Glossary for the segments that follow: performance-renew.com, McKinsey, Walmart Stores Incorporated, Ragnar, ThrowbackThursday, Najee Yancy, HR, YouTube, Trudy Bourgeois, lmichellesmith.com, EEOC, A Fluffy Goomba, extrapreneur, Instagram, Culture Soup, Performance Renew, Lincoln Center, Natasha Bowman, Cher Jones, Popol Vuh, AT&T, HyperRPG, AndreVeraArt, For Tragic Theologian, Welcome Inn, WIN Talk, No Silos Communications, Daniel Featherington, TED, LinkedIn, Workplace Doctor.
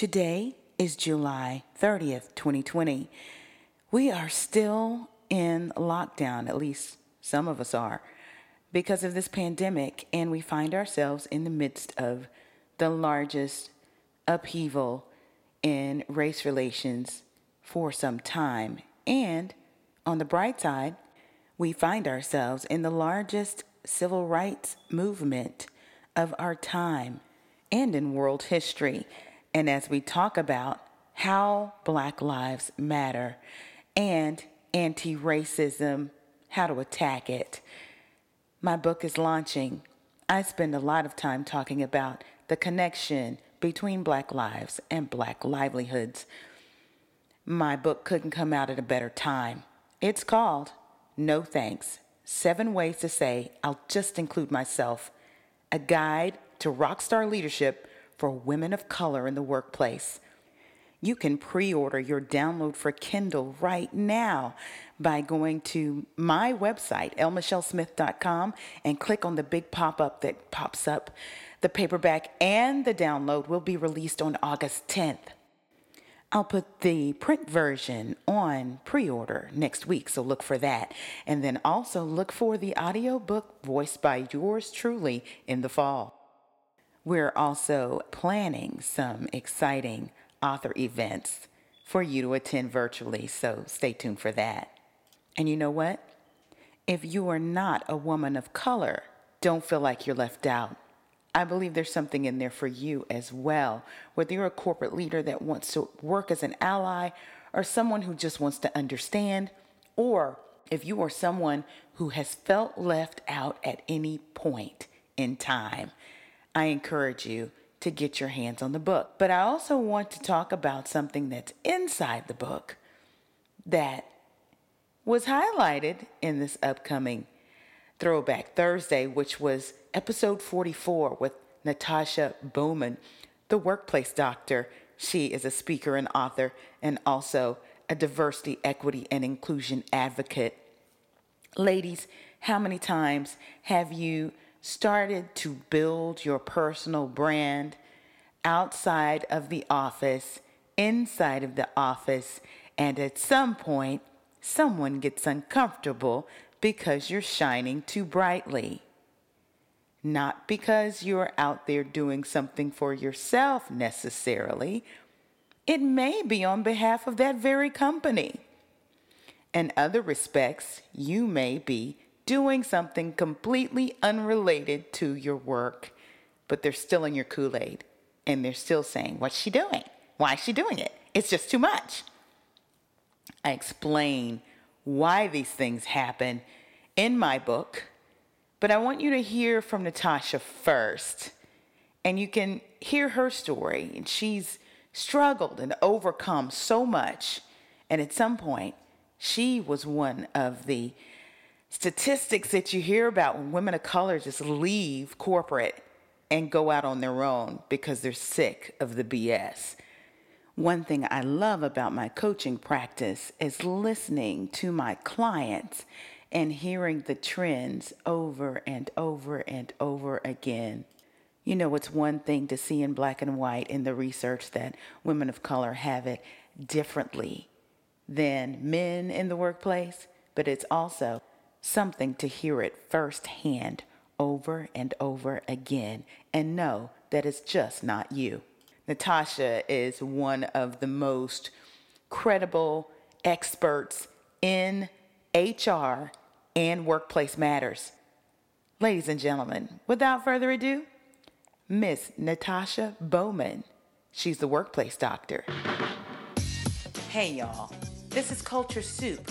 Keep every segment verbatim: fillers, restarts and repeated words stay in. Today is July thirtieth, twenty twenty. We are still in lockdown, at least some of us are, because of this pandemic, and we find ourselves in the midst of the largest upheaval in race relations for some time. And on the bright side, we find ourselves in the largest civil rights movement of our time and in world history. And as we talk about how Black Lives Matter and anti-racism, how to attack it, my book is launching. I spend a lot of time talking about the connection between Black lives and Black livelihoods. My book couldn't come out at a better time. It's called No Thanks, Seven Ways to Say I'll Just Include Myself, a guide to rockstar leadership for women of color in the workplace. You can pre-order your download for Kindle right now by going to my website, L michelle smith dot com, and click on the big pop-up that pops up. The paperback and the download will be released on August tenth. I'll put the print version on pre-order next week, so look for that. And then also look for the audiobook voiced by yours truly in the fall. We're also planning some exciting author events for you to attend virtually, so stay tuned for that. And you know what? If you are not a woman of color, don't feel like you're left out. I believe there's something in there for you as well, whether you're a corporate leader that wants to work as an ally or someone who just wants to understand, or if you are someone who has felt left out at any point in time. I encourage you to get your hands on the book. But I also want to talk about something that's inside the book that was highlighted in this upcoming Throwback Thursday, which was episode forty-four with Natasha Bowman, the Workplace Doctor. She is a speaker and author and also a diversity, equity, and inclusion advocate. Ladies, how many times have you started to build your personal brand outside of the office, inside of the office, and at some point, someone gets uncomfortable because you're shining too brightly? Not because you're out there doing something for yourself necessarily. It may be on behalf of that very company. In other respects, you may be doing something completely unrelated to your work, but they're still in your Kool-Aid and they're still saying, what's she doing? Why is she doing it? It's just too much. I explain why these things happen in my book, but I want you to hear from Natasha first, and you can hear her story. And she's struggled and overcome so much. And at some point, she was one of the statistics that you hear about when women of color just leave corporate and go out on their own because they're sick of the B S. One thing I love about my coaching practice is listening to my clients and hearing the trends over and over and over again. You know, it's one thing to see in black and white in the research that women of color have it differently than men in the workplace, but it's also something to hear it firsthand over and over again and know that it's just not you. Natasha is one of the most credible experts in H R and workplace matters. Ladies and gentlemen, without further ado, Miss Natasha Bowman. She's the Workplace Doctor. Hey y'all, this is Culture Soup,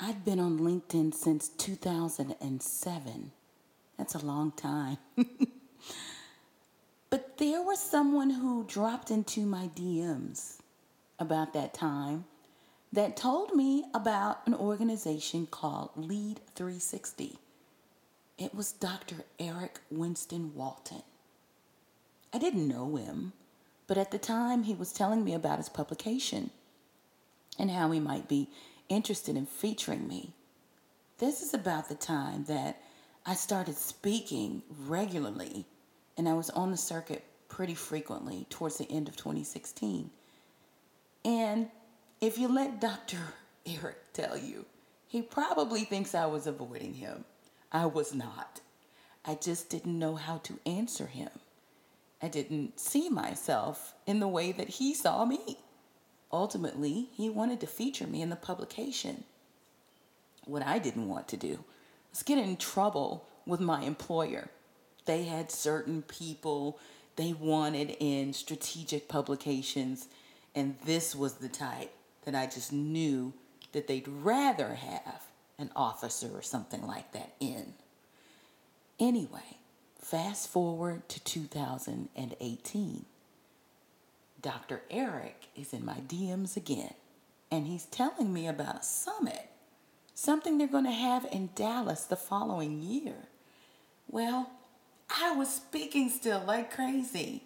I've been on LinkedIn since two thousand seven. That's a long time. But there was someone who dropped into my D Ms about that time that told me about an organization called Lead three sixty. It was Doctor Eric Winston Walton. I didn't know him, but at the time he was telling me about his publication and how he might be interested in featuring me. This is about the time that I started speaking regularly, and I was on the circuit pretty frequently towards the end of twenty sixteen. And if you let Doctor Eric tell you, he probably thinks I was avoiding him. I was not. I just didn't know how to answer him. I didn't see myself in the way that he saw me. Ultimately, he wanted to feature me in the publication. What I didn't want to do was get in trouble with my employer. They had certain people they wanted in strategic publications, and this was the type that I just knew that they'd rather have an officer or something like that in. Anyway, fast forward to two thousand eighteen. Doctor Eric is in my D Ms again, and he's telling me about a summit, something they're going to have in Dallas the following year. Well, I was speaking still like crazy.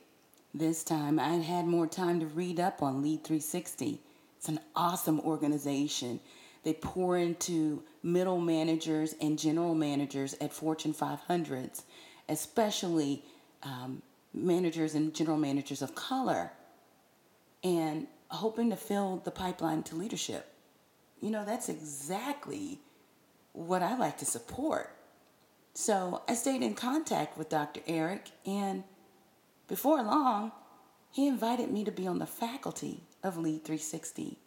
This time I had more time to read up on Lead three sixty. It's an awesome organization. They pour into middle managers and general managers at Fortune five hundreds, especially um, managers and general managers of color, and hoping to fill the pipeline to leadership. You know, that's exactly what I like to support. So I stayed in contact with Doctor Eric, and before long, he invited me to be on the faculty of Lead three sixty.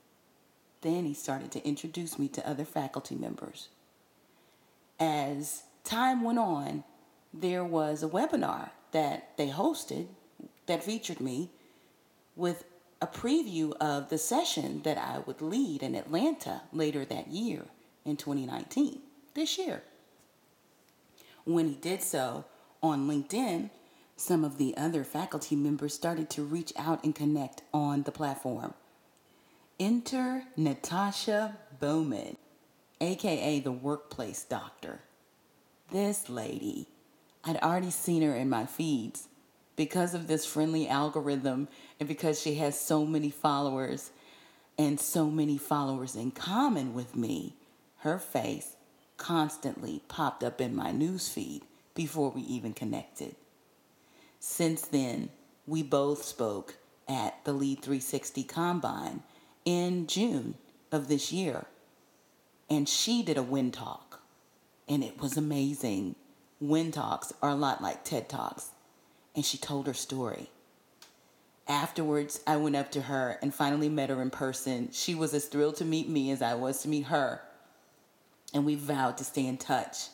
Then he started to introduce me to other faculty members. As time went on, there was a webinar that they hosted that featured me with a preview of the session that I would lead in Atlanta later that year in twenty nineteen, this year. When he did so on LinkedIn, some of the other faculty members started to reach out and connect on the platform. Enter Natasha Bowman, aka the Workplace Doctor. This lady, I'd already seen her in my feeds. Because of this friendly algorithm and because she has so many followers and so many followers in common with me, her face constantly popped up in my newsfeed before we even connected. Since then, we both spoke at the Lead three sixty Combine in June of this year, and she did a Win Talk, and it was amazing. Win Talks are a lot like TED Talks, and she told her story. Afterwards, I went up to her and finally met her in person. She was as thrilled to meet me as I was to meet her, and we vowed to stay in touch.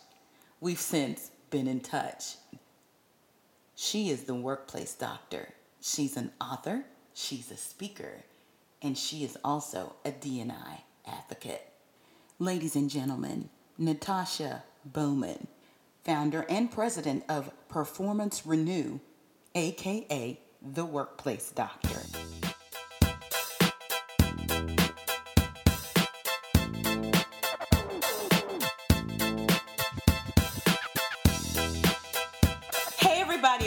We've since been in touch. She is the Workplace Doctor. She's an author, she's a speaker, and she is also a D and I advocate. Ladies and gentlemen, Natasha Bowman, founder and president of Performance Renew, aka the Workplace Doctor.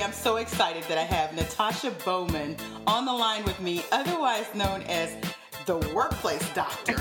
I'm so excited that I have Natasha Bowman on the line with me, otherwise known as the Workplace Doctor.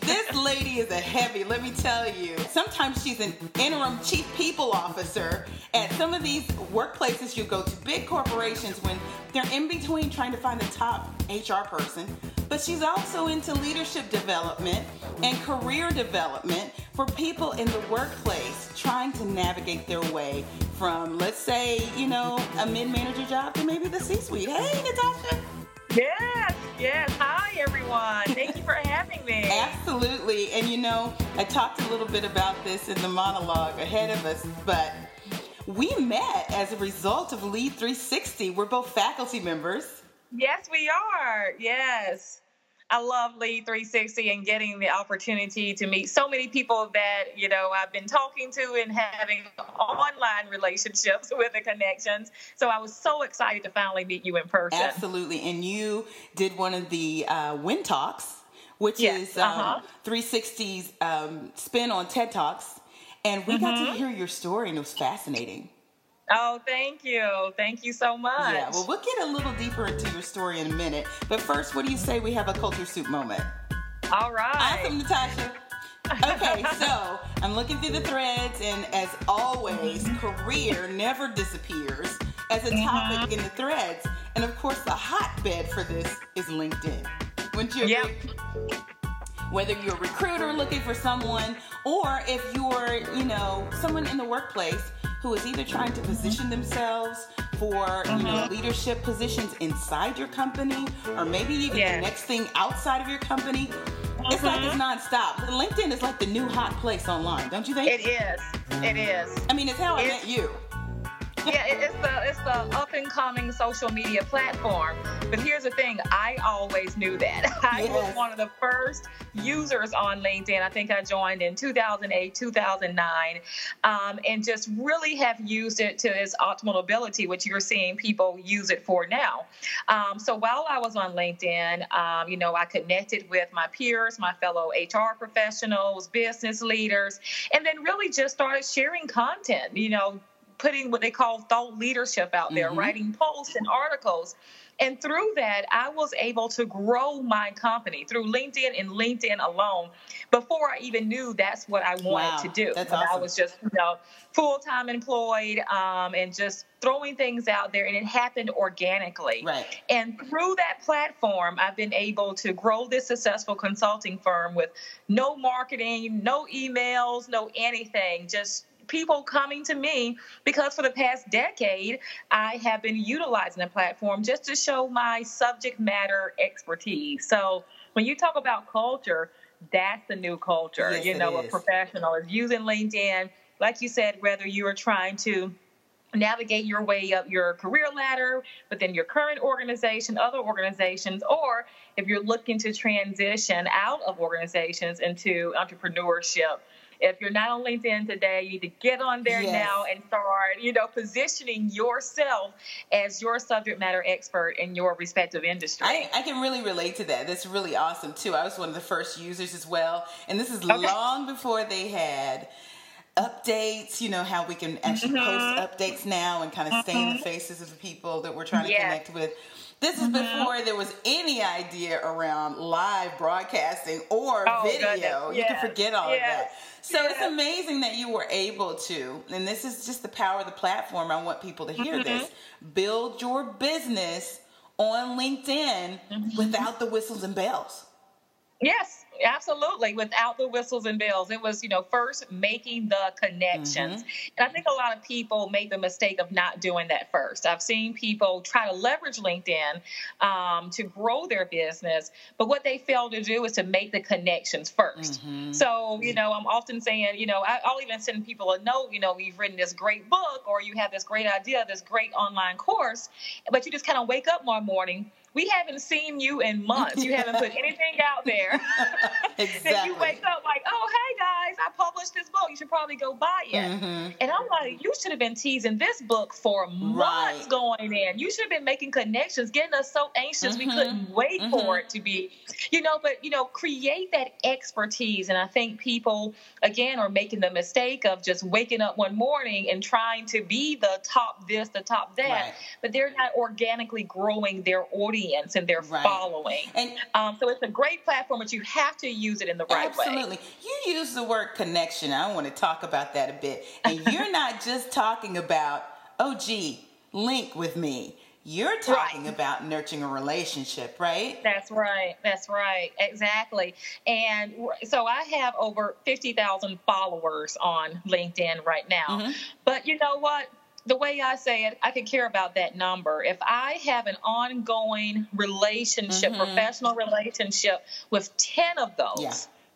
This lady is a heavy, let me tell you. Sometimes she's an interim chief people officer at some of these workplaces you go to, big corporations, when they're in between trying to find the top H R person. But she's also into leadership development and career development for people in the workplace trying to navigate their way from, let's say, you know, a mid-manager job to maybe the C-suite. Hey, Natasha. Yes, yes. Hi, everyone. Thank you for having me. Absolutely. And, you know, I talked a little bit about this in the monologue ahead of us, but we met as a result of Lead three sixty. We're both faculty members. Yes, we are. Yes. I love Lead three sixty and getting the opportunity to meet so many people that, you know, I've been talking to and having online relationships with the connections. So I was so excited to finally meet you in person. Absolutely. And you did one of the uh, WIN Talks, which yes. is um, uh-huh. three sixty's um, spin on TED Talks. And we mm-hmm. got to hear your story, and it was fascinating. Oh, thank you. Thank you so much. Yeah, well, we'll get a little deeper into your story in a minute. But first, what do you say we have a culture soup moment? All right. Awesome, Natasha. Okay, so I'm looking through the threads, and as always, career never disappears as a topic mm-hmm. in the threads. And, of course, the hotbed for this is LinkedIn. Wouldn't you agree? Yep. Whether you're a recruiter looking for someone, or if you're, you know, someone in the workplace who is either trying to position themselves for mm-hmm. you know, leadership positions inside your company, or maybe even yes. the next thing outside of your company. Mm-hmm. It's like it's nonstop. LinkedIn is like the new hot place online, don't you think? It is. It is. I mean, it's how it's- I met you. Yeah, it's the it's the up and coming social media platform. But here's the thing, I always knew that. I yes. was one of the first users on LinkedIn. I think I joined in two thousand eight, two thousand nine, um, and just really have used it to its optimal ability, which you're seeing people use it for now. Um, so while I was on LinkedIn, um, you know, I connected with my peers, my fellow H R professionals, business leaders, and then really just started sharing content, you know, putting what they call thought leadership out there, mm-hmm. writing posts and articles. And through that, I was able to grow my company through LinkedIn and LinkedIn alone before I even knew that's what I wanted wow, to do. That's awesome. I was just, you know, full-time employed um, and just throwing things out there, and it happened organically. Right. And through that platform, I've been able to grow this successful consulting firm with no marketing, no emails, no anything, just people coming to me because for the past decade, I have been utilizing the platform just to show my subject matter expertise. So when you talk about culture, that's the new culture. Yes, you know, a is. professional is using LinkedIn, like you said, whether you are trying to navigate your way up your career ladder within your current organization, other organizations, or if you're looking to transition out of organizations into entrepreneurship. If you're not on LinkedIn today, you need to get on there yes. now and start, you know, positioning yourself as your subject matter expert in your respective industry. I, I can really relate to that. That's really awesome, too. I was one of the first users as well. And this is okay. long before they had updates, you know, how we can actually mm-hmm. post updates now and kind of mm-hmm. stay in the faces of the people that we're trying to yes. connect with. This is mm-hmm. before there was any idea around live broadcasting or oh, video. Yes. You can forget all yes. of that. So yes. it's amazing that you were able to, and this is just the power of the platform. I want people to hear mm-hmm. this. Build your business on LinkedIn mm-hmm. without the whistles and bells. Yes, absolutely. Without the whistles and bells. It was, you know, first making the connections. Mm-hmm. And I think a lot of people make the mistake of not doing that first. I've seen people try to leverage LinkedIn um, to grow their business, but what they fail to do is to make the connections first. Mm-hmm. So, you know, I'm often saying, you know, I'll even send people a note, you know, you've written this great book or you have this great idea, this great online course, but you just kind of wake up one morning. We haven't seen you in months. You haven't put anything out there. Exactly. Then you wake up like, oh, hey, guys, I published this book. You should probably go buy it. Mm-hmm. And I'm like, you should have been teasing this book for months right. going in. You should have been making connections, getting us so anxious mm-hmm. we couldn't wait mm-hmm. for it to be, you know, but, you know, create that expertise. And I think people, again, are making the mistake of just waking up one morning and trying to be the top this, the top that, right. but they're not organically growing their audience and their right. following. And um, so it's a great platform, but you have to use it in the right absolutely. way. Absolutely. You use the word connection. I want to talk about that a bit. And you're not just talking about, oh, gee, link with me. You're talking right. about nurturing a relationship, right? That's right. That's right. Exactly. And so I have over fifty thousand followers on LinkedIn right now. Mm-hmm. But you know what? The way I say it, I could care about that number. If I have an ongoing relationship, mm-hmm. professional relationship with ten of those,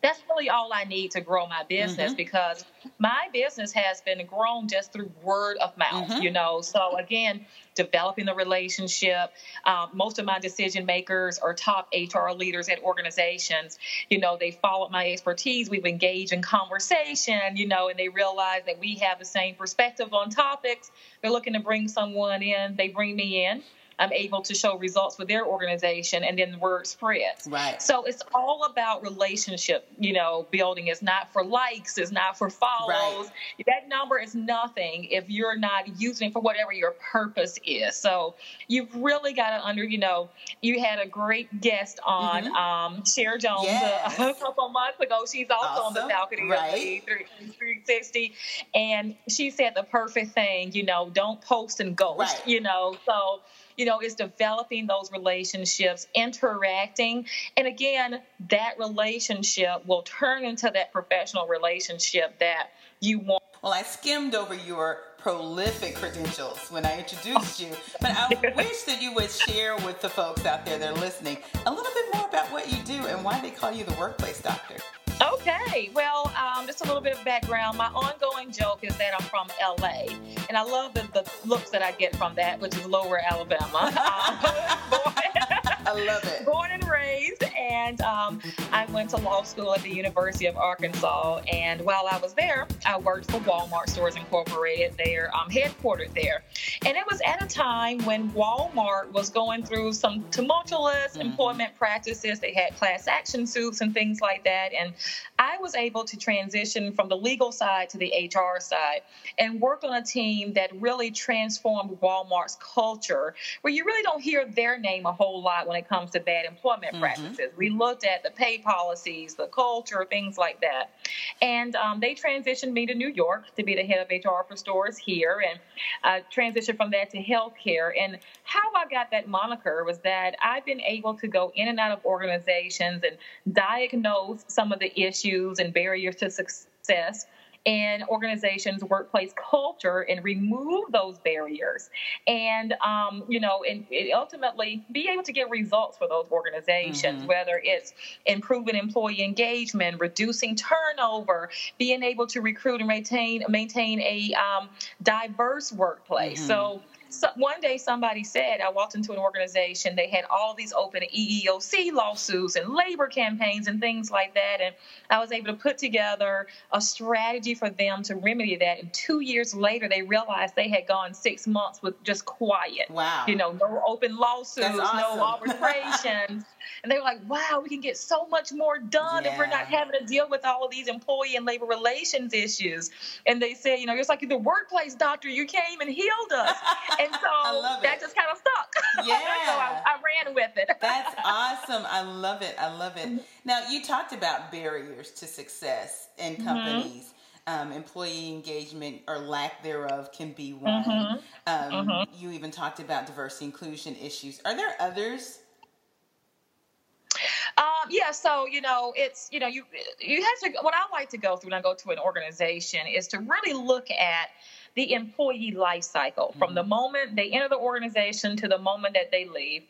yeah. that's really all I need to grow my business, mm-hmm. because my business has been grown just through word of mouth, mm-hmm. you know. So again, developing the relationship. Um, most of my decision makers are top H R leaders at organizations. You know, they followed my expertise. We've engaged in conversation, you know, and they realize that we have the same perspective on topics. They're looking to bring someone in. They bring me in. I'm able to show results with their organization, and then the word spreads. Right. So it's all about relationship, you know, building. It's not for likes. It's not for follows. Right. That number is nothing if you're not using it for whatever your purpose is. So you've really got to under, you know, you had a great guest on, mm-hmm. um, Cher Jones, yes. a, a couple months ago. She's also awesome. On the balcony right. of Lead three sixty. And she said the perfect thing, you know, don't post and ghost, right. you know, so, you know, is developing those relationships, interacting. And again, that relationship will turn into that professional relationship that you want. Well, I skimmed over your prolific credentials when I introduced you, but I wish that you would share with the folks out there that are listening a little bit more about what you do and why they call you the Workplace Doctor. Okay. Well, um, just a little bit of background. My ongoing joke is that I'm from L A, and I love the, the looks that I get from that, which is Lower Alabama. Um, I love it. Born and raised, and um, I went to law school at the University of Arkansas, and while I was there, I worked for Walmart Stores Incorporated. They're um, headquartered there, and it was at a time when Walmart was going through some tumultuous mm-hmm. employment practices. They had class action suits and things like that, and I was able to transition from the legal side to the H R side and work on a team that really transformed Walmart's culture, where you really don't hear their name a whole lot when it comes to bad employment mm-hmm. practices. We looked at the pay policies, the culture, things like that. And um, they transitioned me to New York to be the head of H R for stores here, and I transitioned from that to healthcare. And how I got that moniker was that I've been able to go in and out of organizations and diagnose some of the issues and barriers to success in organizations' workplace culture and remove those barriers and, um, you know, and, and ultimately be able to get results for those organizations, mm-hmm. whether it's improving employee engagement, reducing turnover, being able to recruit and maintain, maintain a um, diverse workplace. Mm-hmm. So, So one day somebody said, I walked into an organization, they had all these open E E O C lawsuits and labor campaigns and things like that. And I was able to put together a strategy for them to remedy that. And two years later, they realized they had gone six months with just quiet. Wow. You know, no open lawsuits, awesome. No arbitrations. And they were like, wow, we can get so much more done yeah. if we're not having to deal with all of these employee and labor relations issues. And they said, you know, it's like the Workplace Doctor, you came and healed us. And so that just kind of stuck. Yeah. So I, I ran with it. That's awesome. I love it. I love it. Now, you talked about barriers to success in companies. Mm-hmm. Um, employee engagement or lack thereof can be one. Mm-hmm. Um, mm-hmm. You even talked about diversity inclusion issues. Are there others? Um, yeah, so, you know, it's, you know, you, you have to, what I like to go through when I go to an organization is to really look at the employee life cycle mm-hmm. from the moment they enter the organization to the moment that they leave,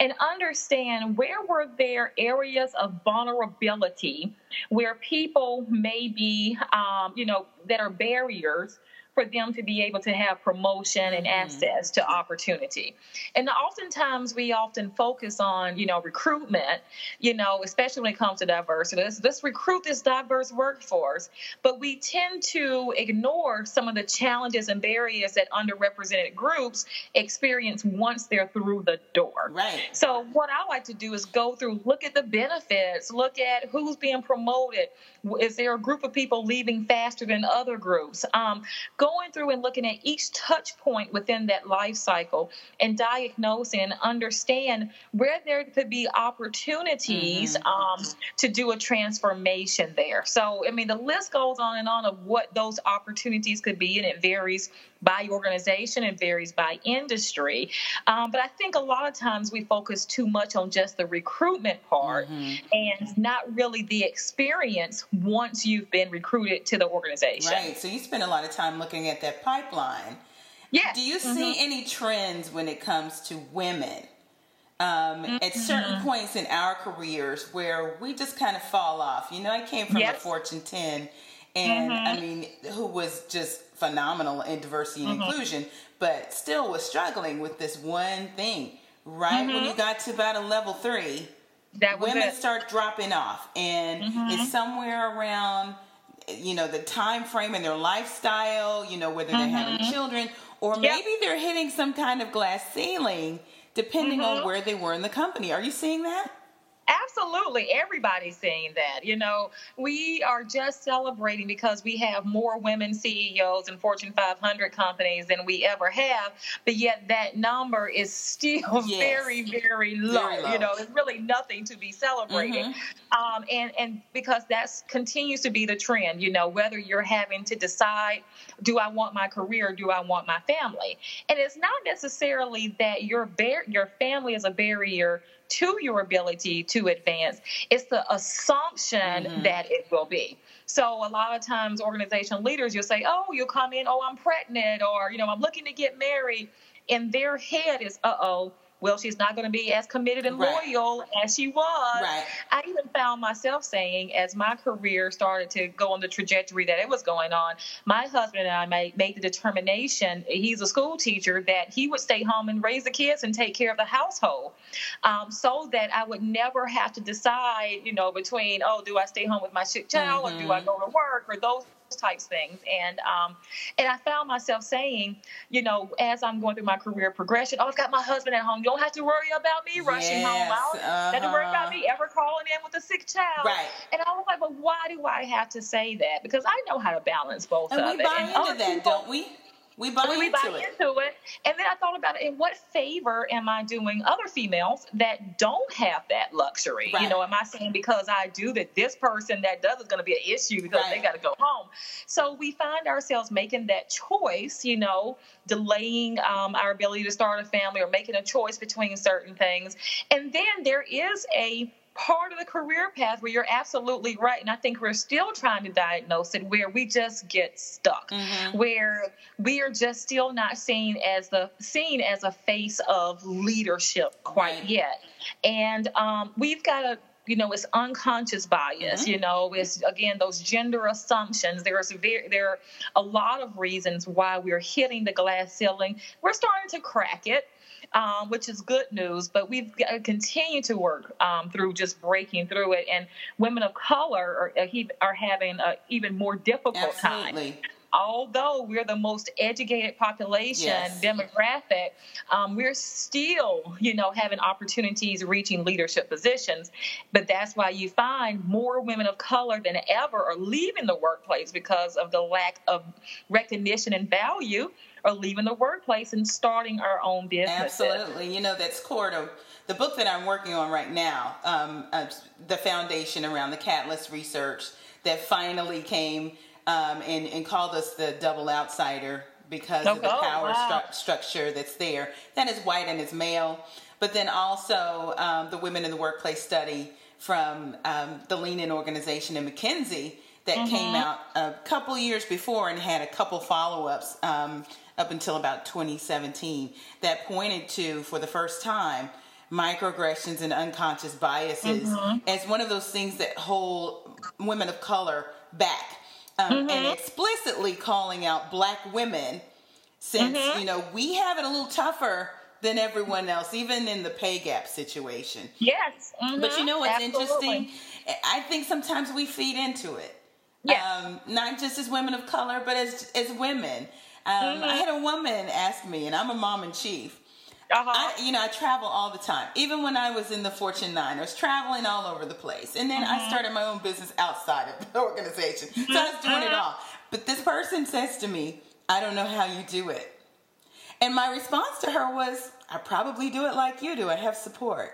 and understand where were their areas of vulnerability where people may be, um, you know, that are barriers for them to be able to have promotion and access mm-hmm. to opportunity. And oftentimes we often focus on, you know, recruitment, you know, especially when it comes to diversity. Let's, let's recruit this diverse workforce. But we tend to ignore some of the challenges and barriers that underrepresented groups experience once they're through the door. Right. So what I like to do is go through, look at the benefits, look at who's being promoted. Is there a group of people leaving faster than other groups? Um, go Going through and looking at each touch point within that life cycle and diagnosing and understand where there could be opportunities mm-hmm. um, to do a transformation there. So, I mean, the list goes on and on of what those opportunities could be, and it varies by organization, it varies by industry. Um, but I think a lot of times we focus too much on just the recruitment part mm-hmm. and not really the experience once you've been recruited to the organization. Right. So you spend a lot of time looking at that pipeline. Yeah. Do you see mm-hmm. any trends when it comes to women um, mm-hmm. at certain points in our careers where we just kind of fall off. You know, I came from yes. a Fortune ten, and mm-hmm. I mean, who was just phenomenal in diversity and mm-hmm. inclusion, but still was struggling with this one thing. Right mm-hmm. when you got to about a level three, that women it. start dropping off, and mm-hmm. it's somewhere around, you know, the time frame and their lifestyle, you know, whether mm-hmm. they're having children or yep. maybe they're hitting some kind of glass ceiling, depending mm-hmm. on where they were in the company. Are you seeing that? Absolutely. Everybody's seeing that. You know, we are just celebrating because we have more women C E Os in Fortune five hundred companies than we ever have. But yet that number is still yes. very, very low. very low. You know, there's really nothing to be celebrating. Mm-hmm. Um, and, and because that continues to be the trend, you know, whether you're having to decide, do I want my career? Do I want my family? And it's not necessarily that your bar- your family is a barrier to your ability to advance. It's the assumption mm-hmm. that it will be. So a lot of times organizational leaders, you'll say, oh, you'll come in, oh, I'm pregnant, or, you know, I'm looking to get married. And their head is, uh-oh, well, she's not going to be as committed and right. loyal as she was. Right. I even found myself saying, as my career started to go on the trajectory that it was going on, my husband and I made, made the determination, he's a school teacher, that he would stay home and raise the kids and take care of the household, um, so that I would never have to decide, you know, between, oh, do I stay home with my child mm-hmm. or do I go to work, or those types things. And um, and I found myself saying, you know, as I'm going through my career progression, oh, I've got my husband at home. You don't have to worry about me rushing yes, home. I don't uh-huh. have to worry about me ever calling in with a sick child. Right. And I was like, but why do I have to say that? Because I know how to balance both and of it. And we buy into that, people, don't we? We buy, we into, buy it. into it. And then I thought about it. In what favor am I doing other females that don't have that luxury? Right. You know, am I saying because I do that this person that does is going to be an issue because right. they got to go home? So we find ourselves making that choice, you know, delaying um, our ability to start a family or making a choice between certain things. And then there is a part of the career path where you're absolutely right. And I think we're still trying to diagnose it, where we just get stuck, mm-hmm. where we are just still not seen as the seen as a face of leadership quite right. yet. And um, we've got to, you know, it's unconscious bias, mm-hmm. you know, it's, again, those gender assumptions. There, is a very, there are a lot of reasons why we're hitting the glass ceiling. We're starting to crack it, um, which is good news, but we've got to continue to work um, through just breaking through it. And women of color are, are having an even more difficult Absolutely. time. Although we're the most educated population yes. demographic, um, we're still, you know, having opportunities reaching leadership positions. But that's why you find more women of color than ever are leaving the workplace because of the lack of recognition and value, or leaving the workplace and starting our own business. Absolutely. You know, that's core to the book that I'm working on right now, um, uh, the foundation around the Catalyst research that finally came Um, and, and called us the double outsider because oh, of the power oh, wow. stru- structure that's there. That is white and it's male. But then also um, the Women in the Workplace study from um, the Lean In organization in McKinsey that mm-hmm. came out a couple years before and had a couple follow-ups um, up until about twenty seventeen that pointed to, for the first time, microaggressions and unconscious biases mm-hmm. as one of those things that hold women of color back. Um, mm-hmm. And explicitly calling out Black women, since, mm-hmm. you know, we have it a little tougher than everyone else, even in the pay gap situation. Yes. Mm-hmm. But you know what's Absolutely. interesting? I think sometimes we feed into it. Yes. Um, not just as women of color, but as, as women. Um, mm-hmm. I had a woman ask me, and I'm a mom in chief. Uh-huh. I, you know, I travel all the time. Even when I was in the Fortune nine, I was traveling all over the place. And then mm-hmm. I started my own business outside of the organization. So I was doing mm-hmm. it all. But this person says to me, I don't know how you do it. And my response to her was, I probably do it like you do. I have support.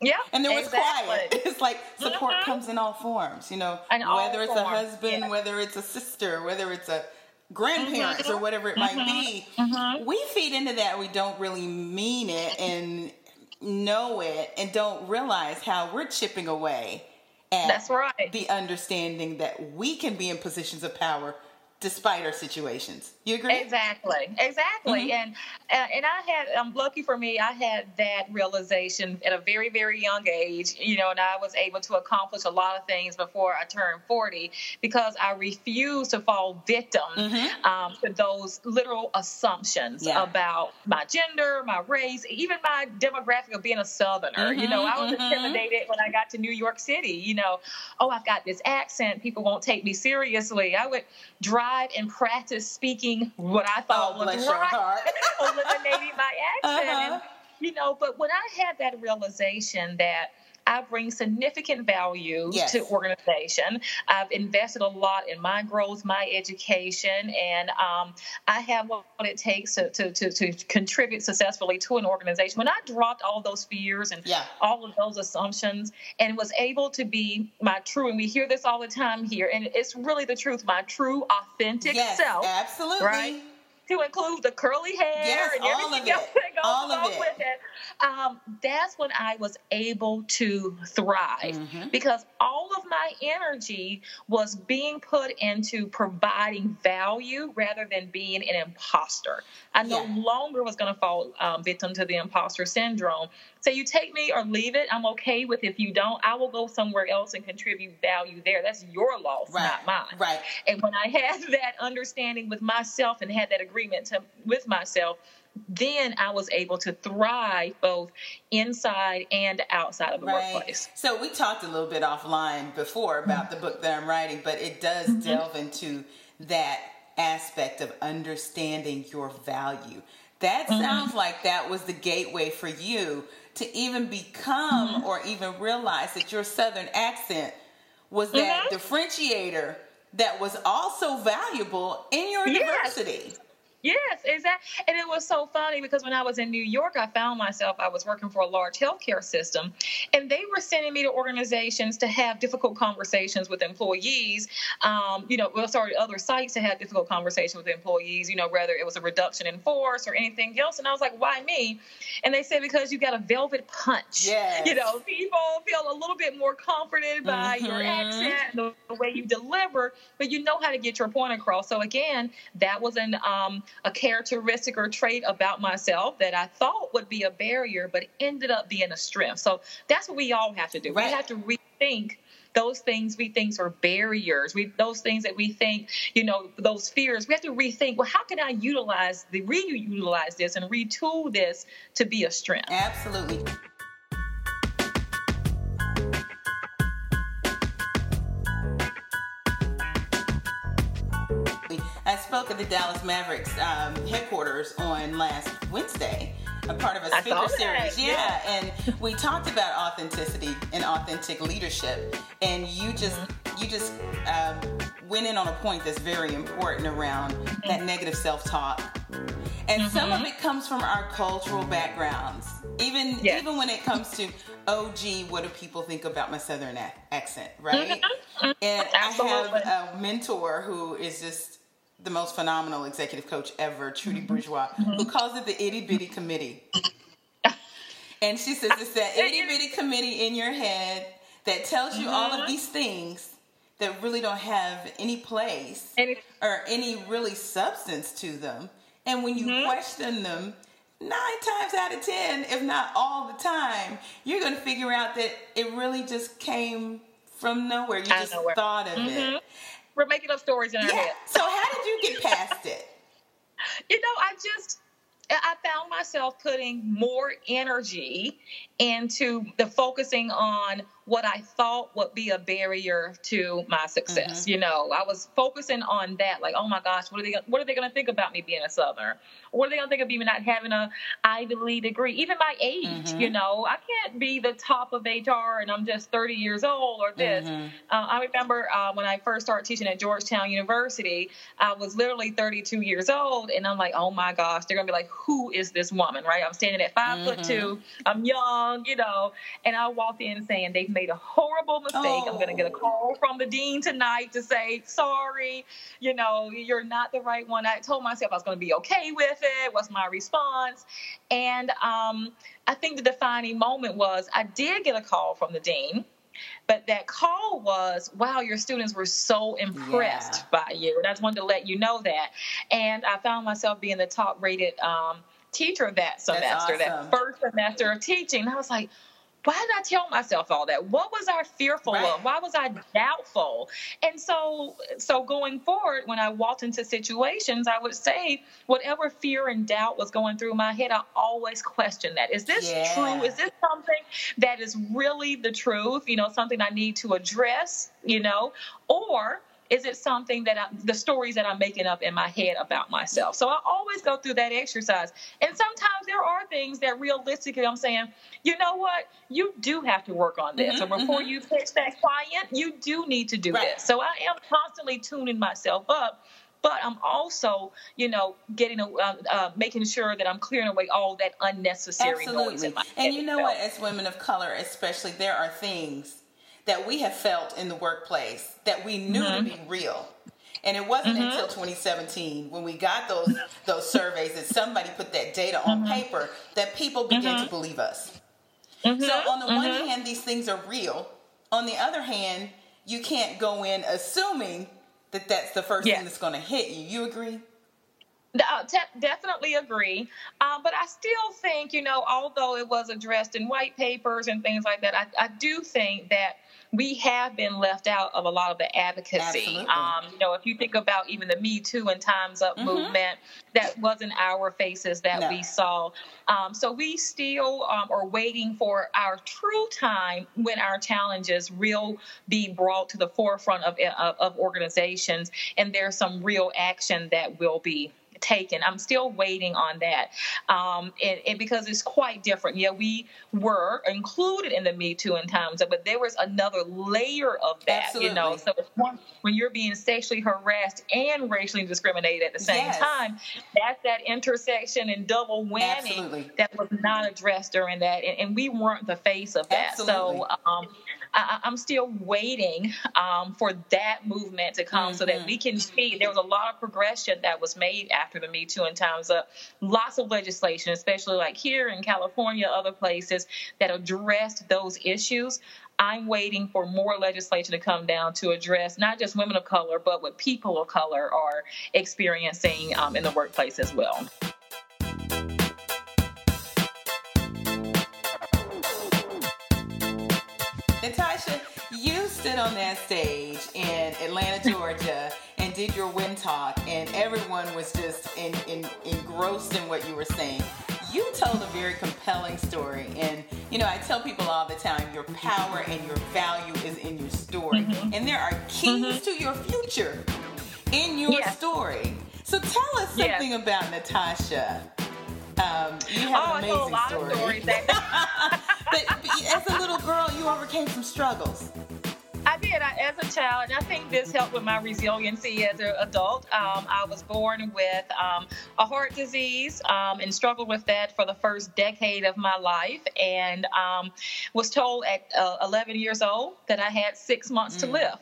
Yeah. And there was exactly. quiet. It's like support mm-hmm. comes in all forms, you know, in whether it's forms. a husband, yeah. whether it's a sister, whether it's a grandparents mm-hmm. or whatever it might mm-hmm. be, mm-hmm. we feed into that. We don't really mean it and know it and don't realize how we're chipping away at That's right. the understanding that we can be in positions of power despite our situations. You agree? Exactly, exactly. Mm-hmm. And uh, and I had, um, lucky for me, I had that realization at a very, very young age, you know, and I was able to accomplish a lot of things before I turned forty because I refused to fall victim mm-hmm. um, to those literal assumptions yeah. about my gender, my race, even my demographic of being a Southerner. Mm-hmm, you know, I was mm-hmm. intimidated when I got to New York City, you know, oh, I've got this accent. People won't take me seriously. I would drive and practice speaking what I thought oh, was right, eliminating my accent. Uh-huh. And, you know, but when I had that realization that I bring significant value yes. to organization, I've invested a lot in my growth, my education, and um, I have what it takes to, to, to, to contribute successfully to an organization. When I dropped all those fears and yeah. all of those assumptions and was able to be my true, and we hear this all the time here, and it's really the truth, my true, authentic yes, self. Absolutely. Right? To include the curly hair yes, and everything else that goes along with it. Um, that's when I was able to thrive mm-hmm. because all of my energy was being put into providing value rather than being an imposter. I yeah. no longer was going to fall um, victim to the imposter syndrome. So you take me or leave it. I'm okay with if you don't. I will go somewhere else and contribute value there. That's your loss, right. not mine. Right. And when I had that understanding with myself and had that agreement to, with myself, then I was able to thrive both inside and outside of the right. workplace. So we talked a little bit offline before about the book that I'm writing, but it does mm-hmm. delve into that aspect of understanding your value. That mm-hmm. sounds like that was the gateway for you to even become mm-hmm. or even realize that your Southern accent was that mm-hmm. differentiator that was also valuable in your yes. diversity. Yes, exactly. And it was so funny because when I was in New York, I found myself, I was working for a large healthcare system, and they were sending me to organizations to have difficult conversations with employees, um, you know, well, sorry, other sites to have difficult conversations with employees, you know, whether it was a reduction in force or anything else. And I was like, why me? And they said, because you got a velvet punch. Yes. You know, people feel a little bit more comforted by mm-hmm. your accent, the, the way you deliver, but you know how to get your point across. So again, that was an, um, a characteristic or trait about myself that I thought would be a barrier, but ended up being a strength. So that's what we all have to do. Right. We have to rethink those things we think are barriers. We, those things that we think, you know, those fears, we have to rethink, well, how can I utilize the reutilize this and retool this to be a strength? Absolutely. I spoke at the Dallas Mavericks um, headquarters on last Wednesday, a part of a speaker series. Yeah. yeah, and we talked about authenticity and authentic leadership. And you just mm-hmm. you just um, went in on a point that's very important around mm-hmm. that negative self-talk. And mm-hmm. some of it comes from our cultural backgrounds. Even yes. even when it comes to, oh, gee, what do people think about my Southern a- accent, right? Mm-hmm. And Absolutely. I have a mentor who is just the most phenomenal executive coach ever, Trudy Bourgeois, mm-hmm. who calls it the itty bitty committee. And she says it's that itty bitty committee in your head that tells you mm-hmm. all of these things that really don't have any place any- or any really substance to them. And when you mm-hmm. question them, nine times out of ten, if not all the time, you're going to figure out that it really just came from nowhere. You just nowhere. thought of mm-hmm. it. We're making up stories in our yeah. head. So how did you get past it? You know, I just, I found myself putting more energy into the focusing on what I thought would be a barrier to my success. Mm-hmm. You know, I was focusing on that, like, oh my gosh, what are they, what are they going to think about me being a Southerner? What are they going to think of me not having a Ivy League degree? Even my age, mm-hmm. you know, I can't be the top of H R and I'm just thirty years old or this. Mm-hmm. Uh, I remember uh, when I first started teaching at Georgetown University, I was literally thirty-two years old, and I'm like, oh my gosh, they're going to be like, who is this woman, right? I'm standing at five mm-hmm. foot two, I'm young, you know, and I walked in saying they've made a horrible mistake. Oh. I'm going to get a call from the dean tonight to say, sorry, you know, you're not the right one. I told myself I was going to be okay with it. What's my response? And um, I think the defining moment was I did get a call from the dean. But that call was, wow, your students were so impressed yeah. by you. And I just wanted to let you know that. And I found myself being the top rated um, teacher that semester, awesome. that first semester of teaching. And I was like, why did I tell myself all that? What was I fearful right. of? Why was I doubtful? And so, so going forward, when I walked into situations, I would say whatever fear and doubt was going through my head, I always questioned that. Is this yeah. true? Is this something that is really the truth? You know, something I need to address, you know, or is it something that I, the stories that I'm making up in my head about myself? So I always go through that exercise. And sometimes there are things that realistically I'm saying, you know what? You do have to work on this. Mm-hmm, or before mm-hmm. you pitch that client, you do need to do right. this. So I am constantly tuning myself up, but I'm also, you know, getting, a, uh, uh, making sure that I'm clearing away all that unnecessary Absolutely. noise in my head. And you know so, what, as women of color, especially, there are things that we have felt in the workplace that we knew mm-hmm. to be real. And it wasn't mm-hmm. until twenty seventeen when we got those those surveys that somebody put that data on mm-hmm. paper that people began mm-hmm. to believe us. Mm-hmm. So on the mm-hmm. one hand, these things are real. On the other hand, you can't go in assuming that that's the first yeah. thing that's going to hit you. You agree? I definitely agree. Um, but I still think, you know, although it was addressed in white papers and things like that, I, I do think that we have been left out of a lot of the advocacy. Um, you know, if you think about even the Me Too and Time's Up mm-hmm. movement, that wasn't our faces that no. we saw. Um, so we still um, are waiting for our true time when our challenges will be brought to the forefront of, of, of organizations, and there's some real action that will be taken. I'm still waiting on that. Um, and, and because it's quite different. Yeah, we were included in the Me Too and Times, but there was another layer of that, Absolutely. you know, so when you're being sexually harassed and racially discriminated at the same yes. time, that's that intersection and double whammy Absolutely. that was not addressed during that. And, and we weren't the face of that. Absolutely. So, um, I, I'm still waiting um, for that movement to come mm-hmm. so that we can see there was a lot of progression that was made after the Me Too and Time's Up. Lots of legislation, especially like here in California, other places that addressed those issues. I'm waiting for more legislation to come down to address not just women of color, but what people of color are experiencing um, in the workplace as well. Natasha, you stood on that stage in Atlanta, Georgia, and did your WIN talk, and everyone was just in, in, engrossed in what you were saying. You told a very compelling story, and, you know, I tell people all the time, your power and your value is in your story, mm-hmm. and there are keys mm-hmm. to your future in your yes. story. So tell us something yes. about Natasha. Um, you have oh, an amazing I told a lot story. Of stories that- But as a little girl, you overcame some struggles. I did. I, as a child, and I think this helped with my resiliency as an adult. Um, I was born with um, a heart disease um, and struggled with that for the first decade of my life, and um, was told at uh, eleven years old that I had six months mm. to live.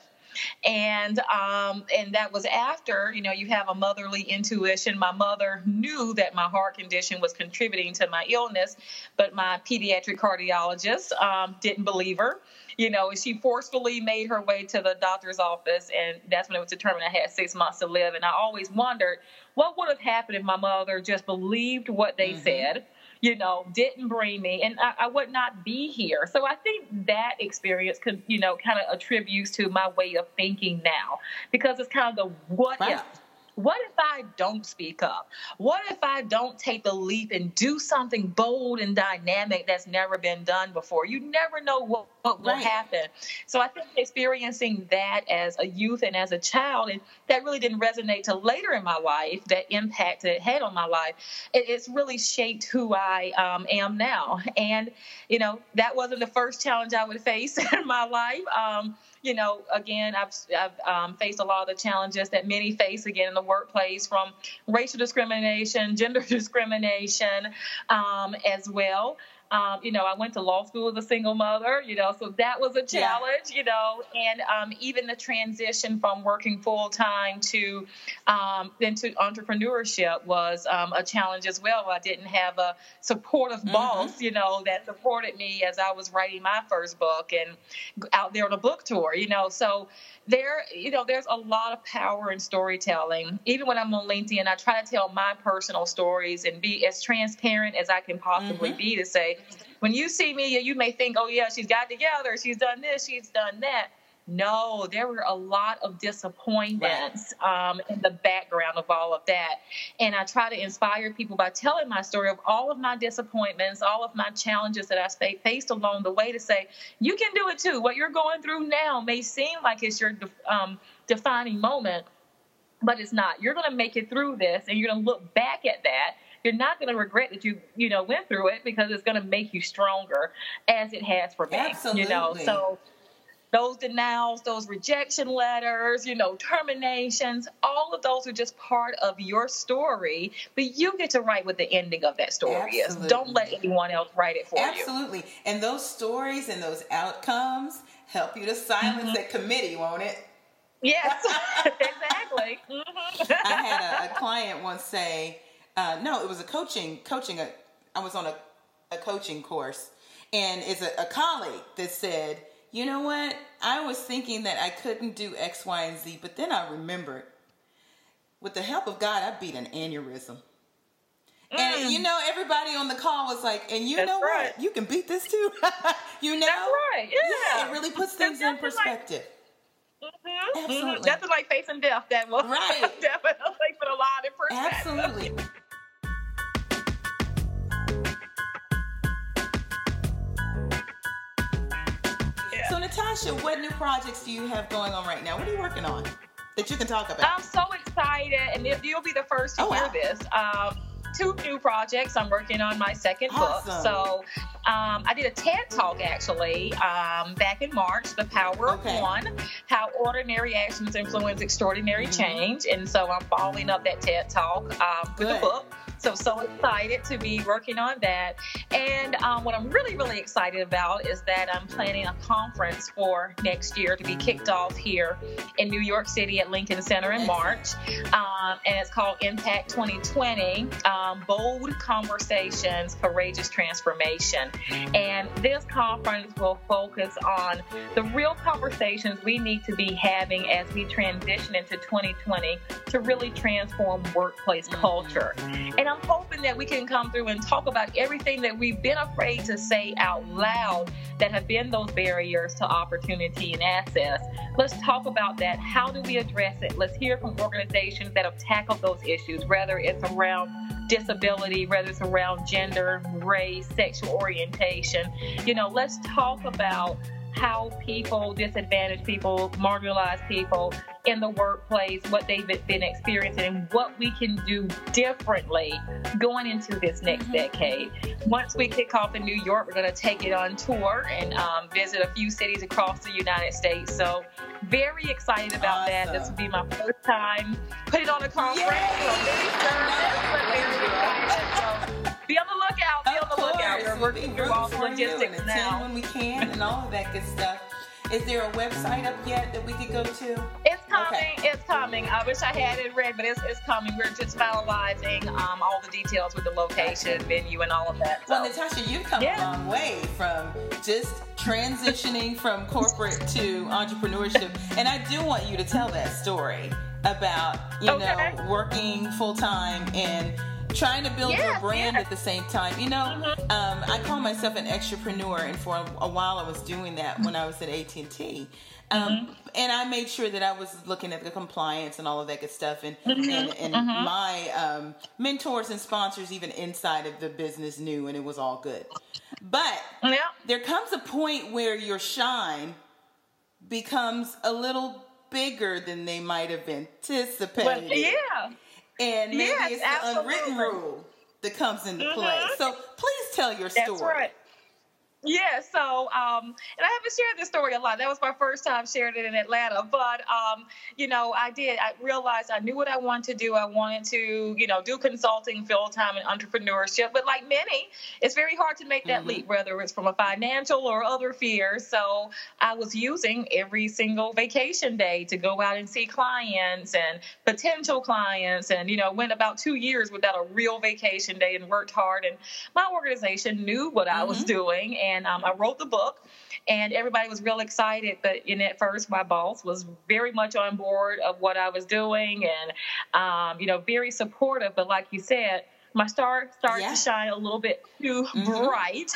And um, and that was after, you know, you have a motherly intuition. My mother knew that my heart condition was contributing to my illness, but my pediatric cardiologist um, didn't believe her. You know, she forcefully made her way to the doctor's office, and that's when it was determined I had six months to live. And I always wondered what would have happened if my mother just believed what they mm-hmm. said. You know, didn't bring me, and I, I would not be here. So I think that experience could, you know, kind of attributes to my way of thinking now, because it's kind of the what wow. if. What if I don't speak up? What if I don't take the leap and do something bold and dynamic that's never been done before? You never know what, what will right. happen. So I think experiencing that as a youth and as a child, and that really didn't resonate till later in my life, that impact it had on my life, it, it's really shaped who I um, am now. And, you know, that wasn't the first challenge I would face in my life. Um, you know, again, I've, I've um, faced a lot of the challenges that many face, again, in the workplace, from racial discrimination, gender discrimination um, as well. Um, you know, I went to law school as a single mother, you know, so that was a challenge, yeah. you know, and um, even the transition from working full time to um, into entrepreneurship was um, a challenge as well. I didn't have a supportive mm-hmm. boss, you know, that supported me as I was writing my first book and out there on a book tour, you know, so there, you know, there's a lot of power in storytelling. Even when I'm on LinkedIn, I try to tell my personal stories and be as transparent as I can possibly mm-hmm. be to say, when you see me, you may think, oh, yeah, she's got together. She's done this. She's done that. No, there were a lot of disappointments right. um, in the background of all of that. And I try to inspire people by telling my story of all of my disappointments, all of my challenges that I faced along the way to say, you can do it, too. What you're going through now may seem like it's your um, defining moment, but it's not. You're going to make it through this, and you're going to look back at that. You're not going to regret that you, you know, went through it, because it's going to make you stronger, as it has for me. Absolutely. You know, so those denials, those rejection letters, you know, terminations, all of those are just part of your story, but you get to write what the ending of that story Absolutely. Is. Don't let anyone else write it for Absolutely. You. Absolutely. And those stories and those outcomes help you to silence mm-hmm. that committee, won't it? Yes, exactly. Mm-hmm. I had a, a client once say, Uh, no, it was a coaching, coaching. A, I was on a, a coaching course, and it's a, a colleague that said, you know what? I was thinking that I couldn't do X, Y, and Z, but then I remembered, with the help of God, I beat an aneurysm. Mm. And, you know, everybody on the call was like, and you That's know right. what? You can beat this too. You know? That's right. Yeah. yeah it really puts things That's in perspective. Like- Mm-hmm. Absolutely. Mm-hmm. Nothing like facing death. That was right. definitely put a lot in perspective. Absolutely. Yeah. So, Natasha, what new projects do you have going on right now? What are you working on that you can talk about? I'm so excited, and if you'll be the first to oh, hear wow. this. Um, Two new projects. I'm working on my second awesome. Book. So um, I did a TED Talk, actually, um, back in March, The Power okay. of One, How Ordinary Actions Influence Extraordinary mm-hmm. Change. And so I'm following up that TED Talk um, with a book. So, so excited to be working on that. And um, what I'm really, really excited about is that I'm planning a conference for next year to be kicked off here in New York City at Lincoln Center in March. Um, and it's called Impact twenty twenty, um, Bold Conversations, Courageous Transformation. And this conference will focus on the real conversations we need to be having as we transition into twenty twenty to really transform workplace culture. And I'm hoping that we can come through and talk about everything that we've been afraid to say out loud that have been those barriers to opportunity and access. Let's talk about that. How do we address it? Let's hear from organizations that have tackled those issues, whether it's around disability, whether it's around gender, race, sexual orientation. You know, let's talk about how people, disadvantaged people, marginalized people in the workplace, what they've been experiencing, and what we can do differently going into this next mm-hmm. decade. Once we kick off in New York, we're going to take it on tour and um, visit a few cities across the United States. So very excited about awesome. That. This will be my first time putting on a conference. So be on the lookout. Be on the lookout. We're working through all the logistics now. When we can and all of that good stuff. Is there a website up yet that we could go to? It's coming. Okay. It's coming. I wish I had it ready, but it's, it's coming. We're just finalizing um, all the details with the location, venue, and all of that. So. Well, Natasha, you've come yeah. a long way from just transitioning from corporate to entrepreneurship. And I do want you to tell that story about, you okay. know, working full-time and trying to build yeah, your brand yeah. at the same time. You know, mm-hmm. um, I call myself an extrapreneur, and for a, a while I was doing that when I was at A T and T. Um, mm-hmm. And I made sure that I was looking at the compliance and all of that good stuff. And, mm-hmm. and, and mm-hmm. my um, mentors and sponsors, even inside of the business, knew, and it was all good. But yep. there comes a point where your shine becomes a little bigger than they might have anticipated. Well, yeah. And maybe yes, it's the absolutely. Unwritten rule that comes into mm-hmm. play. So please tell your story. That's right. Yeah, so, um, and I haven't shared this story a lot. That was my first time sharing it in Atlanta. But, um, you know, I did. I realized I knew what I wanted to do. I wanted to, you know, do consulting, fill time, and entrepreneurship. But like many, it's very hard to make that mm-hmm. leap, whether it's from a financial or other fear. So I was using every single vacation day to go out and see clients and potential clients and, you know, went about two years without a real vacation day and worked hard. And my organization knew what I mm-hmm. was doing. And And um, I wrote the book, and everybody was real excited. But in at first, my boss was very much on board of what I was doing, and um, you know, very supportive. But like you said, my star started yeah. to shine a little bit too mm-hmm. bright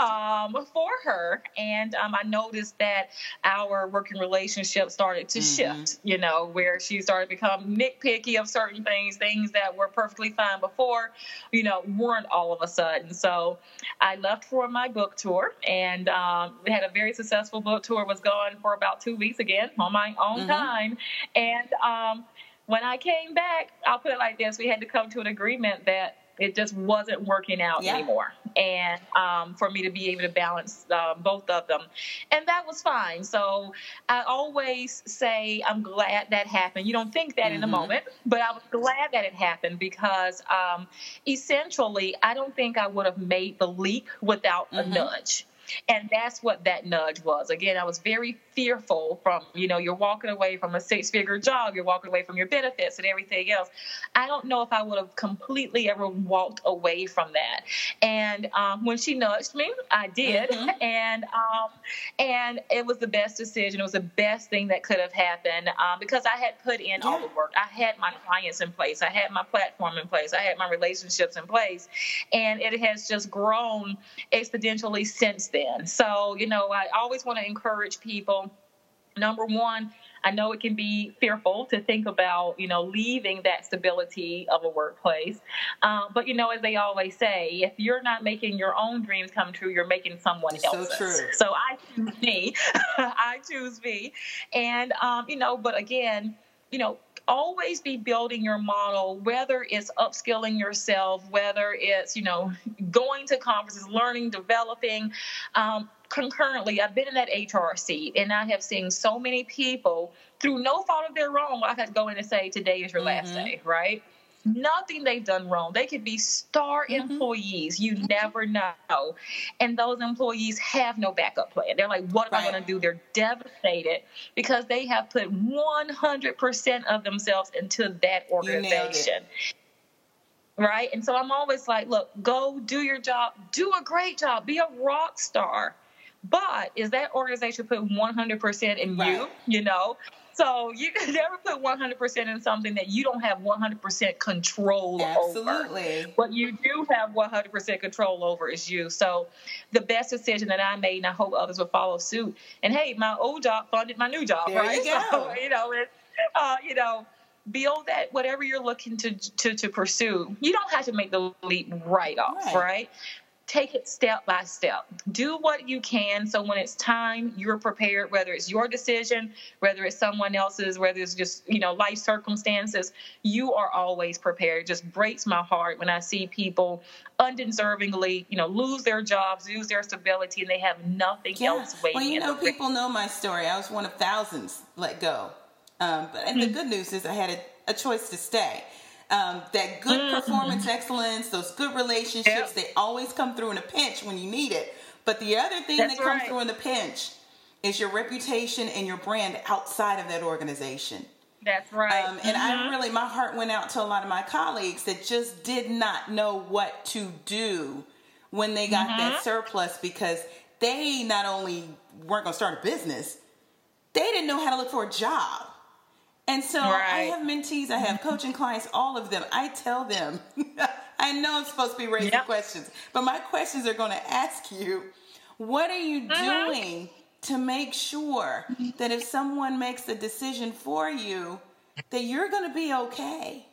um, for her, and um, I noticed that our working relationship started to mm-hmm. shift. You know, where she started to become nitpicky of certain things, things that were perfectly fine before, you know, weren't all of a sudden. So I left for my book tour, and um, we had a very successful book tour. Was gone for about two weeks again on my own mm-hmm. time, and. Um, When I came back, I'll put it like this, we had to come to an agreement that it just wasn't working out yeah. anymore. And um, for me to be able to balance uh, both of them. And that was fine. So I always say I'm glad that happened. You don't think that mm-hmm. in the moment, but I was glad that it happened because um, essentially I don't think I would have made the leap without mm-hmm. a nudge. And that's what that nudge was. Again, I was very fearful from, you know, you're walking away from a six-figure job. You're walking away from your benefits and everything else. I don't know if I would have completely ever walked away from that. And um, when she nudged me, I did. Mm-hmm. And um, and it was the best decision. It was the best thing that could have happened um, because I had put in yeah. all the work. I had my clients in place. I had my platform in place. I had my relationships in place. And it has just grown exponentially since then. So, you know, I always want to encourage people. Number one, I know it can be fearful to think about, you know, leaving that stability of a workplace. Um, but, you know, as they always say, if you're not making your own dreams come true, you're making someone it's else's. So true. So I choose me. I choose me. And, um, you know, but again, you know, always be building your model, whether it's upskilling yourself, whether it's, you know, going to conferences, learning, developing. Um, concurrently, I've been in that H R seat, and I have seen so many people through no fault of their own. I've had to go in and say, today is your mm-hmm. last day, right? Nothing they've done wrong. They could be star mm-hmm. employees. You never know. And those employees have no backup plan. They're like, what am right. I going to do? They're devastated because they have put one hundred percent of themselves into that organization. Right? And so I'm always like, look, go do your job. Do a great job. Be a rock star. But is that organization put one hundred percent in right. you, you know? So you never put one hundred percent in something that you don't have one hundred percent control Absolutely. Over. Absolutely. What you do have one hundred percent control over is you. So the best decision that I made, and I hope others will follow suit. And, hey, my old job funded my new job, there right? You so, you know, it, uh, you know, build that whatever you're looking to, to, to pursue. You don't have to make the leap right off, right? right? Take it step by step. Do what you can so when it's time, you're prepared, whether it's your decision, whether it's someone else's, whether it's just, you know, life circumstances, you are always prepared. It just breaks my heart when I see people undeservingly, you know, lose their jobs, lose their stability, and they have nothing yeah. else waiting. Well, you know, people know my story. I was one of thousands let go. Um, but mm-hmm. the good news is I had a, a choice to stay. Um, that good mm-hmm. performance excellence, those good relationships, yep. they always come through in a pinch when you need it. But the other thing That's that right. comes through in the pinch is your reputation and your brand outside of that organization. That's right. Um, and mm-hmm. I really, my heart went out to a lot of my colleagues that just did not know what to do when they got mm-hmm. that surplus because they not only weren't going to start a business, they didn't know how to look for a job. And so right. I have mentees, I have coaching clients, all of them. I tell them, I know I'm supposed to be raising yep. questions, but my questions are going to ask you, what are you uh-huh. doing to make sure that if someone makes a decision for you, that you're going to be okay?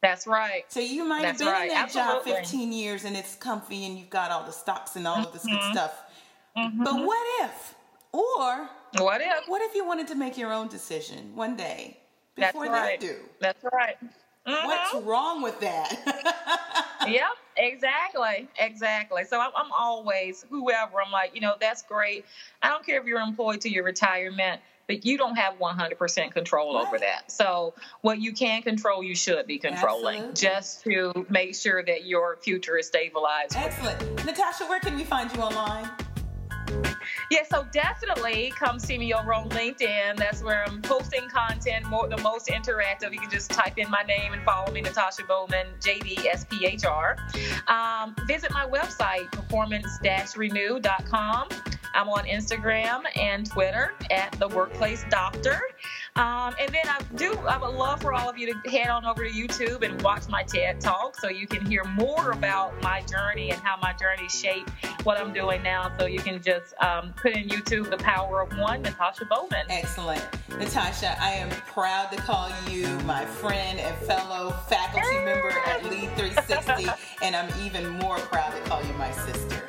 That's right. So you might That's have been right. in that Absolutely. Job fifteen years and it's comfy and you've got all the stocks and all mm-hmm. of this good stuff. Mm-hmm. But what if? Or what if? What if you wanted to make your own decision one day before That's right. they do? That's right. Mm-hmm. What's wrong with that? Yep. Exactly. Exactly. So I'm, I'm always whoever. I'm like, you know, that's great. I don't care if you're employed to your retirement, but you don't have one hundred percent control right. over that. So what you can control, you should be controlling. Absolutely. Just to make sure that your future is stabilized. Excellent. Natasha, where can we find you online? Yeah, so definitely come see me over on LinkedIn. That's where I'm posting content, more, the most interactive. You can just type in my name and follow me, Natasha Bowman, J D S P H R. Um, visit my website, performance dash renew dot com. I'm on Instagram and Twitter at The Workplace Doctor. Um, and then I do, I would love for all of you to head on over to YouTube and watch my TED Talk so you can hear more about my journey and how my journey shaped what I'm doing now. So you can just um, put in YouTube, The Power of One, Natasha Bowman. Excellent. Natasha, I am proud to call you my friend and fellow faculty yeah. member at Lead three sixty, and I'm even more proud to call you my sister.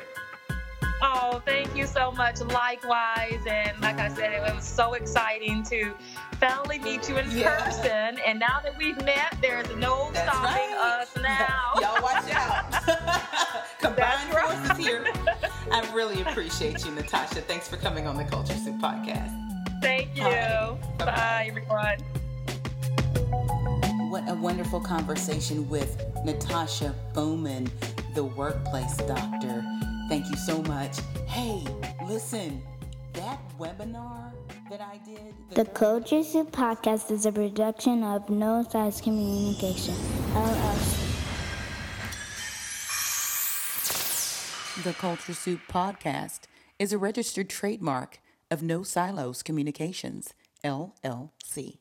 Oh, thank you so much. Likewise. And like I said, it was so exciting to finally meet you in yeah. person. And now that we've met, there's no That's stopping right. us now. Y'all watch out. Combined forces right. here. I really appreciate you, Natasha. Thanks for coming on the Culture Soup Podcast. Thank you. Right. Bye, Bye everyone. What a wonderful conversation with Natasha Bowman, the Workplace Doctor. Thank you so much. Hey, listen, that webinar that I did... The, the Culture Soup Podcast is a production of No Silos Communications, L L C. The Culture Soup Podcast is a registered trademark of No Silos Communications, L L C.